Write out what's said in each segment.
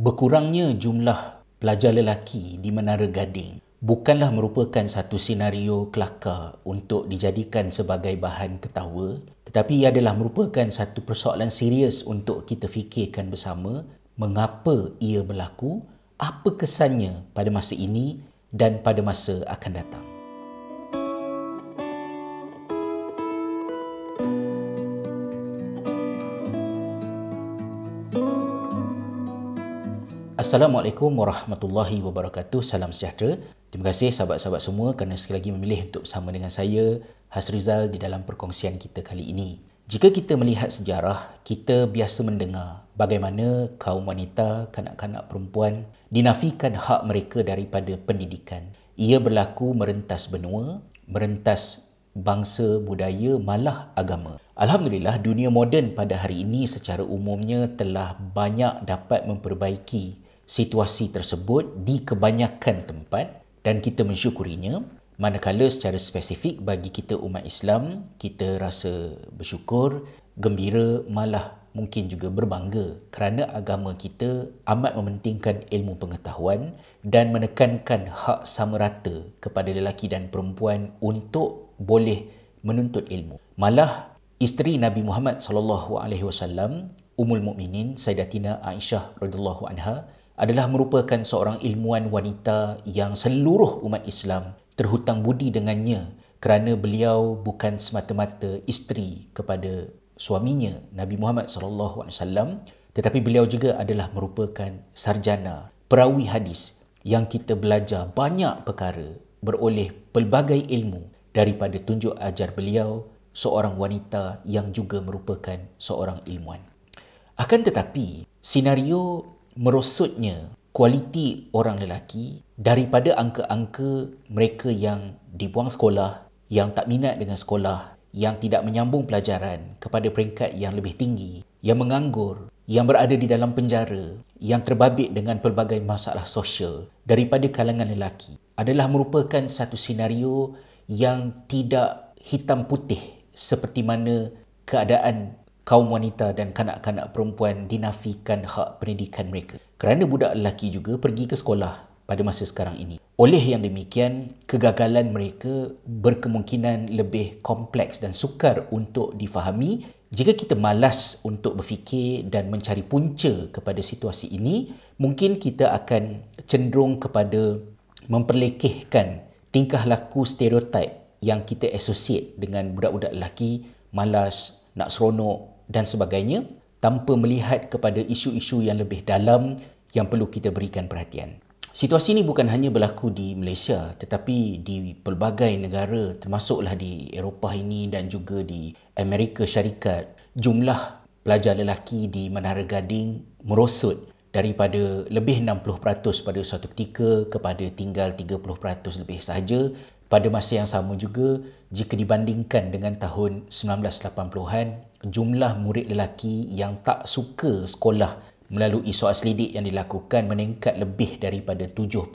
Berkurangnya jumlah pelajar lelaki di Menara Gading bukanlah merupakan satu senario kelakar untuk dijadikan sebagai bahan ketawa, tetapi ia adalah merupakan satu persoalan serius untuk kita fikirkan bersama mengapa ia berlaku, apa kesannya pada masa ini dan pada masa akan datang. Assalamualaikum warahmatullahi wabarakatuh. Salam sejahtera. Terima kasih sahabat-sahabat semua kerana sekali lagi memilih untuk bersama dengan saya, Hasrizal, di dalam perkongsian kita kali ini. Jika kita melihat sejarah, kita biasa mendengar bagaimana kaum wanita, kanak-kanak perempuan dinafikan hak mereka daripada pendidikan. Ia berlaku merentas benua, merentas bangsa, budaya, malah agama. Alhamdulillah, dunia moden pada hari ini secara umumnya telah banyak dapat memperbaiki situasi tersebut di kebanyakan tempat dan kita mensyukurinya. Manakala secara spesifik bagi kita umat Islam, kita rasa bersyukur, gembira, malah mungkin juga berbangga kerana agama kita amat mementingkan ilmu pengetahuan dan menekankan hak sama rata kepada lelaki dan perempuan untuk boleh menuntut ilmu. Malah isteri Nabi Muhammad sallallahu alaihi wasallam, Ummul Mukminin Sayyidatina Aisyah radhiyallahu anha, adalah merupakan seorang ilmuwan wanita yang seluruh umat Islam terhutang budi dengannya kerana beliau bukan semata-mata isteri kepada suaminya Nabi Muhammad sallallahu alaihi wasallam, tetapi beliau juga adalah merupakan sarjana, perawi hadis yang kita belajar banyak perkara, beroleh pelbagai ilmu daripada tunjuk ajar beliau, seorang wanita yang juga merupakan seorang ilmuwan. Akan tetapi, senario merosotnya kualiti orang lelaki daripada angka-angka mereka yang dibuang sekolah, yang tak minat dengan sekolah, yang tidak menyambung pelajaran kepada peringkat yang lebih tinggi, yang menganggur, yang berada di dalam penjara, yang terbabit dengan pelbagai masalah sosial daripada kalangan lelaki adalah merupakan satu senario yang tidak hitam putih seperti mana keadaan kaum wanita dan kanak-kanak perempuan dinafikan hak pendidikan mereka. Kerana budak lelaki juga pergi ke sekolah pada masa sekarang ini. Oleh yang demikian, kegagalan mereka berkemungkinan lebih kompleks dan sukar untuk difahami jika kita malas untuk berfikir dan mencari punca kepada situasi ini. Mungkin kita akan cenderung kepada memperlekehkan tingkah laku stereotip yang kita associate dengan budak-budak lelaki, malas, nak seronok dan sebagainya, tanpa melihat kepada isu-isu yang lebih dalam yang perlu kita berikan perhatian. Situasi ini bukan hanya berlaku di Malaysia, tetapi di pelbagai negara, termasuklah di Eropah ini dan juga di Amerika Syarikat. Jumlah pelajar lelaki di Menara Gading merosot daripada lebih 60% pada suatu ketika kepada tinggal 30% lebih sahaja. Pada masa yang sama juga, jika dibandingkan dengan tahun 1980-an, jumlah murid lelaki yang tak suka sekolah melalui soal selidik yang dilakukan meningkat lebih daripada 70%.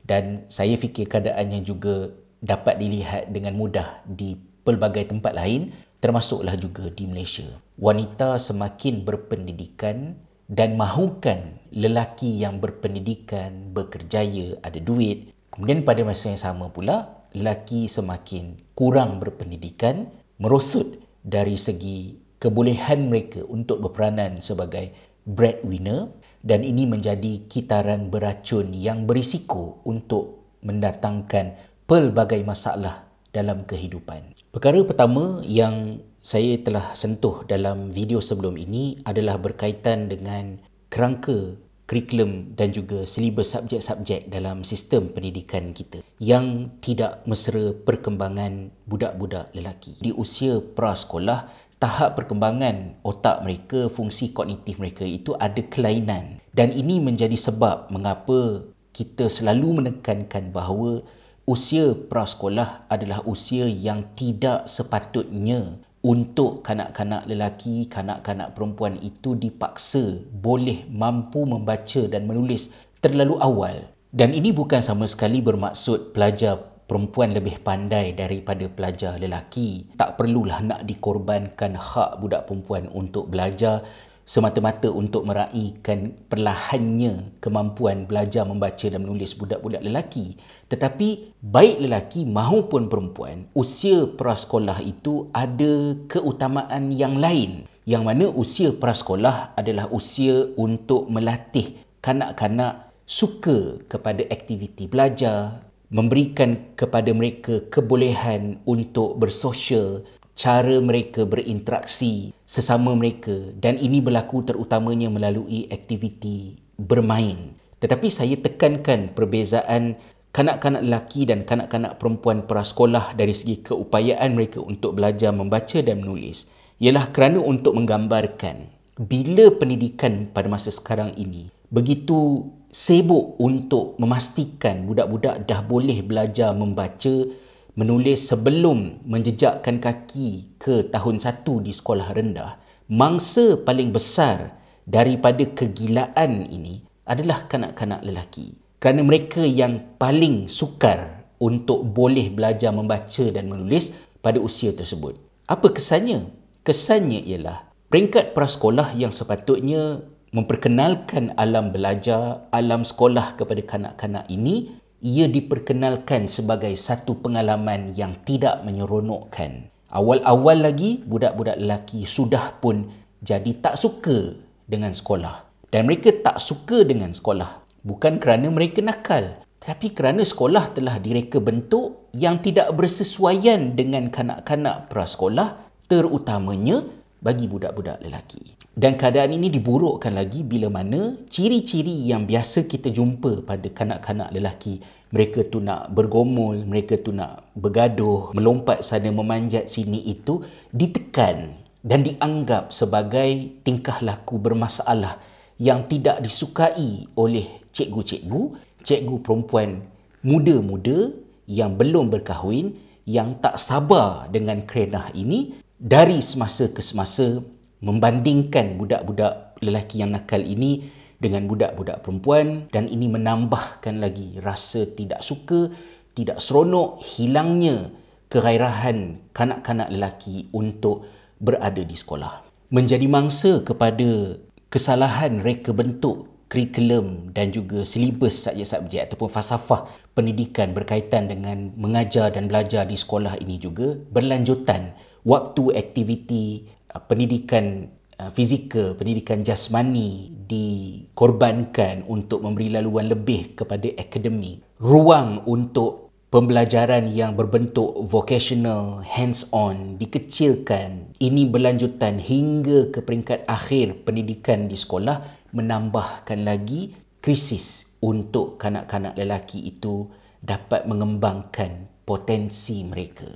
Dan saya fikir keadaannya juga dapat dilihat dengan mudah di pelbagai tempat lain, termasuklah juga di Malaysia. Wanita semakin berpendidikan dan mahukan lelaki yang berpendidikan, berkerjaya, ada duit. Kemudian pada masa yang sama pula, lelaki semakin kurang berpendidikan, merosot dari segi kebolehan mereka untuk berperanan sebagai breadwinner, dan ini menjadi kitaran beracun yang berisiko untuk mendatangkan pelbagai masalah dalam kehidupan. Perkara pertama yang saya telah sentuh dalam video sebelum ini adalah berkaitan dengan kerangka kurikulum dan juga silibus subjek-subjek dalam sistem pendidikan kita yang tidak mesra perkembangan budak-budak lelaki. Di usia prasekolah, tahap perkembangan otak mereka, fungsi kognitif mereka itu ada kelainan, dan ini menjadi sebab mengapa kita selalu menekankan bahawa usia prasekolah adalah usia yang tidak sepatutnya untuk kanak-kanak lelaki, kanak-kanak perempuan itu dipaksa boleh mampu membaca dan menulis terlalu awal. Dan ini bukan sama sekali bermaksud pelajar perempuan lebih pandai daripada pelajar lelaki. Tak perlulah nak dikorbankan hak budak perempuan untuk belajar. semata-mata untuk meraihkan perlahannya kemampuan belajar membaca dan menulis budak-budak lelaki. Tetapi baik lelaki maupun perempuan, usia prasekolah itu ada keutamaan yang lain, yang mana usia prasekolah adalah usia untuk melatih kanak-kanak suka kepada aktiviti belajar, memberikan kepada mereka kebolehan untuk bersosial, cara mereka berinteraksi sesama mereka, dan ini berlaku terutamanya melalui aktiviti bermain. Tetapi saya tekankan perbezaan kanak-kanak lelaki dan kanak-kanak perempuan prasekolah dari segi keupayaan mereka untuk belajar membaca dan menulis ialah kerana untuk menggambarkan bila pendidikan pada masa sekarang ini begitu sibuk untuk memastikan budak-budak dah boleh belajar membaca menulis sebelum menjejakkan kaki ke tahun 1 di sekolah rendah, mangsa paling besar daripada kegilaan ini adalah kanak-kanak lelaki. Kerana mereka yang paling sukar untuk boleh belajar membaca dan menulis pada usia tersebut. Apa kesannya? Kesannya ialah peringkat prasekolah yang sepatutnya memperkenalkan alam belajar, alam sekolah kepada kanak-kanak ini, ia diperkenalkan sebagai satu pengalaman yang tidak menyeronokkan. Awal-awal lagi, budak-budak lelaki sudah pun jadi tak suka dengan sekolah. Dan mereka tak suka dengan sekolah bukan kerana mereka nakal, tapi kerana sekolah telah direka bentuk yang tidak bersesuaian dengan kanak-kanak prasekolah, terutamanya bagi budak-budak lelaki. Dan keadaan ini diburukkan lagi bila mana ciri-ciri yang biasa kita jumpa pada kanak-kanak lelaki, mereka tu nak bergomol, mereka tu nak bergaduh, melompat sana memanjat sini, itu ditekan dan dianggap sebagai tingkah laku bermasalah yang tidak disukai oleh cikgu perempuan muda-muda yang belum berkahwin, yang tak sabar dengan kerenah ini, dari semasa ke semasa membandingkan budak-budak lelaki yang nakal ini dengan budak-budak perempuan, dan ini menambahkan lagi rasa tidak suka, tidak seronok, hilangnya keghairahan kanak-kanak lelaki untuk berada di sekolah. Menjadi mangsa kepada kesalahan reka bentuk kurikulum dan juga silibus subjek-subjek ataupun falsafah pendidikan berkaitan dengan mengajar dan belajar di sekolah ini juga berlanjutan. Waktu aktiviti pendidikan fizikal, pendidikan jasmani dikorbankan untuk memberi laluan lebih kepada akademik. Ruang untuk pembelajaran yang berbentuk vocational, hands-on dikecilkan. Ini berlanjutan hingga ke peringkat akhir pendidikan di sekolah, menambahkan lagi krisis untuk kanak-kanak lelaki itu dapat mengembangkan potensi mereka.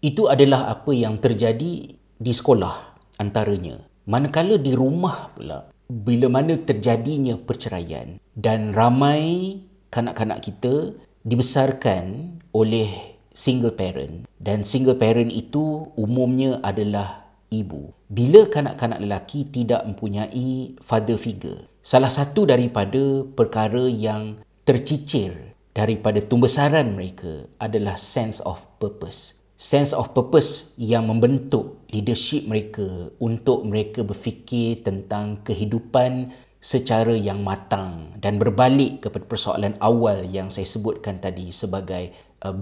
Itu adalah apa yang terjadi di sekolah antaranya. Manakala di rumah pula, bila mana terjadinya perceraian dan ramai kanak-kanak kita dibesarkan oleh single parent, dan single parent itu umumnya adalah ibu. Bila kanak-kanak lelaki tidak mempunyai father figure, salah satu daripada perkara yang tercicir daripada tumbesaran mereka adalah sense of purpose. Sense of purpose yang membentuk leadership mereka untuk mereka berfikir tentang kehidupan secara yang matang, dan berbalik kepada persoalan awal yang saya sebutkan tadi sebagai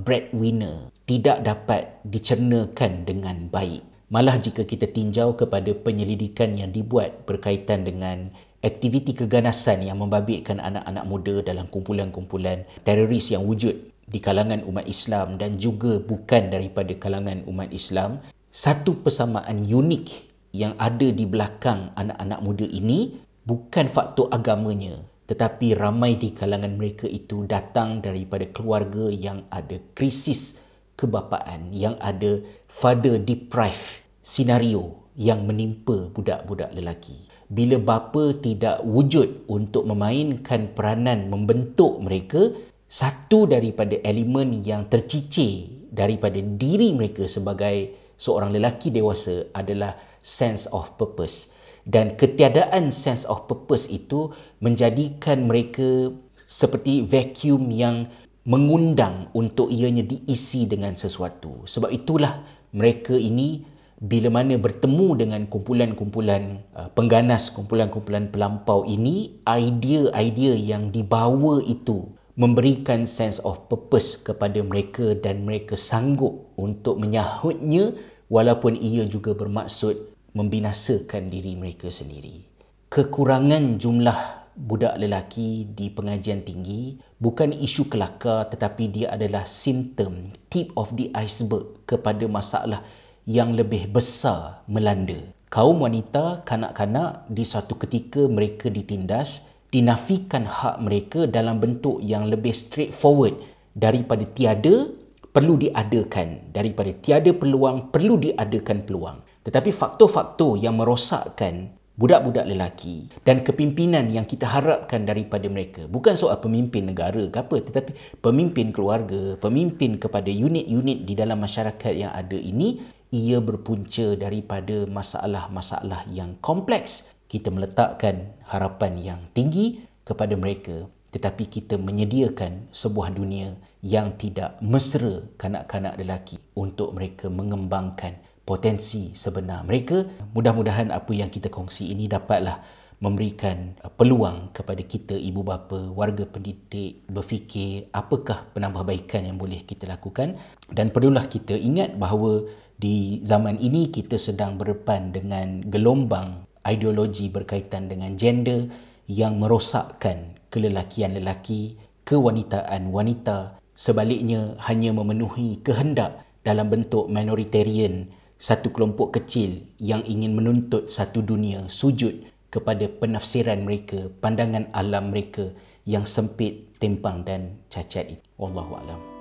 breadwinner tidak dapat dicernakan dengan baik. Malah jika kita tinjau kepada penyelidikan yang dibuat berkaitan dengan aktiviti keganasan yang membabitkan anak-anak muda dalam kumpulan-kumpulan teroris yang wujud di kalangan umat Islam dan juga bukan daripada kalangan umat Islam, satu persamaan unik yang ada di belakang anak-anak muda ini bukan faktor agamanya, tetapi ramai di kalangan mereka itu datang daripada keluarga yang ada krisis kebapaan, yang ada father deprived scenario yang menimpa budak-budak lelaki. Bila bapa tidak wujud untuk memainkan peranan membentuk mereka, satu daripada elemen yang tercicir daripada diri mereka sebagai seorang lelaki dewasa adalah sense of purpose. Dan ketiadaan sense of purpose itu menjadikan mereka seperti vacuum yang mengundang untuk ianya diisi dengan sesuatu. Sebab itulah mereka ini bila mana bertemu dengan kumpulan-kumpulan pengganas, kumpulan-kumpulan pelampau ini, idea-idea yang dibawa itu memberikan sense of purpose kepada mereka dan mereka sanggup untuk menyahutnya walaupun ia juga bermaksud membinasakan diri mereka sendiri. Kekurangan jumlah budak lelaki di pengajian tinggi bukan isu kelakar, tetapi dia adalah simptom, tip of the iceberg kepada masalah yang lebih besar melanda. Kaum wanita, kanak-kanak di suatu ketika mereka ditindas, dinafikan hak mereka dalam bentuk yang lebih straightforward. Daripada tiada, perlu diadakan. Daripada tiada peluang, perlu diadakan peluang. Tetapi faktor-faktor yang merosakkan budak-budak lelaki dan kepimpinan yang kita harapkan daripada mereka, bukan soal pemimpin negara ke apa, tetapi pemimpin keluarga, pemimpin kepada unit-unit di dalam masyarakat yang ada ini, ia berpunca daripada masalah-masalah yang kompleks. Kita meletakkan harapan yang tinggi kepada mereka, tetapi kita menyediakan sebuah dunia yang tidak mesra kanak-kanak lelaki untuk mereka mengembangkan potensi sebenar mereka. Mudah-mudahan apa yang kita kongsi ini dapatlah memberikan peluang kepada kita, ibu bapa, warga pendidik, berfikir apakah penambahbaikan yang boleh kita lakukan. Dan perlulah kita ingat bahawa di zaman ini kita sedang berdepan dengan gelombang ideologi berkaitan dengan gender yang merosakkan kelelakian lelaki, kewanitaan wanita, sebaliknya hanya memenuhi kehendak dalam bentuk minoritarian, satu kelompok kecil yang ingin menuntut satu dunia sujud kepada penafsiran mereka, pandangan alam mereka yang sempit, timpang dan cacat itu. Wallahu a'lam.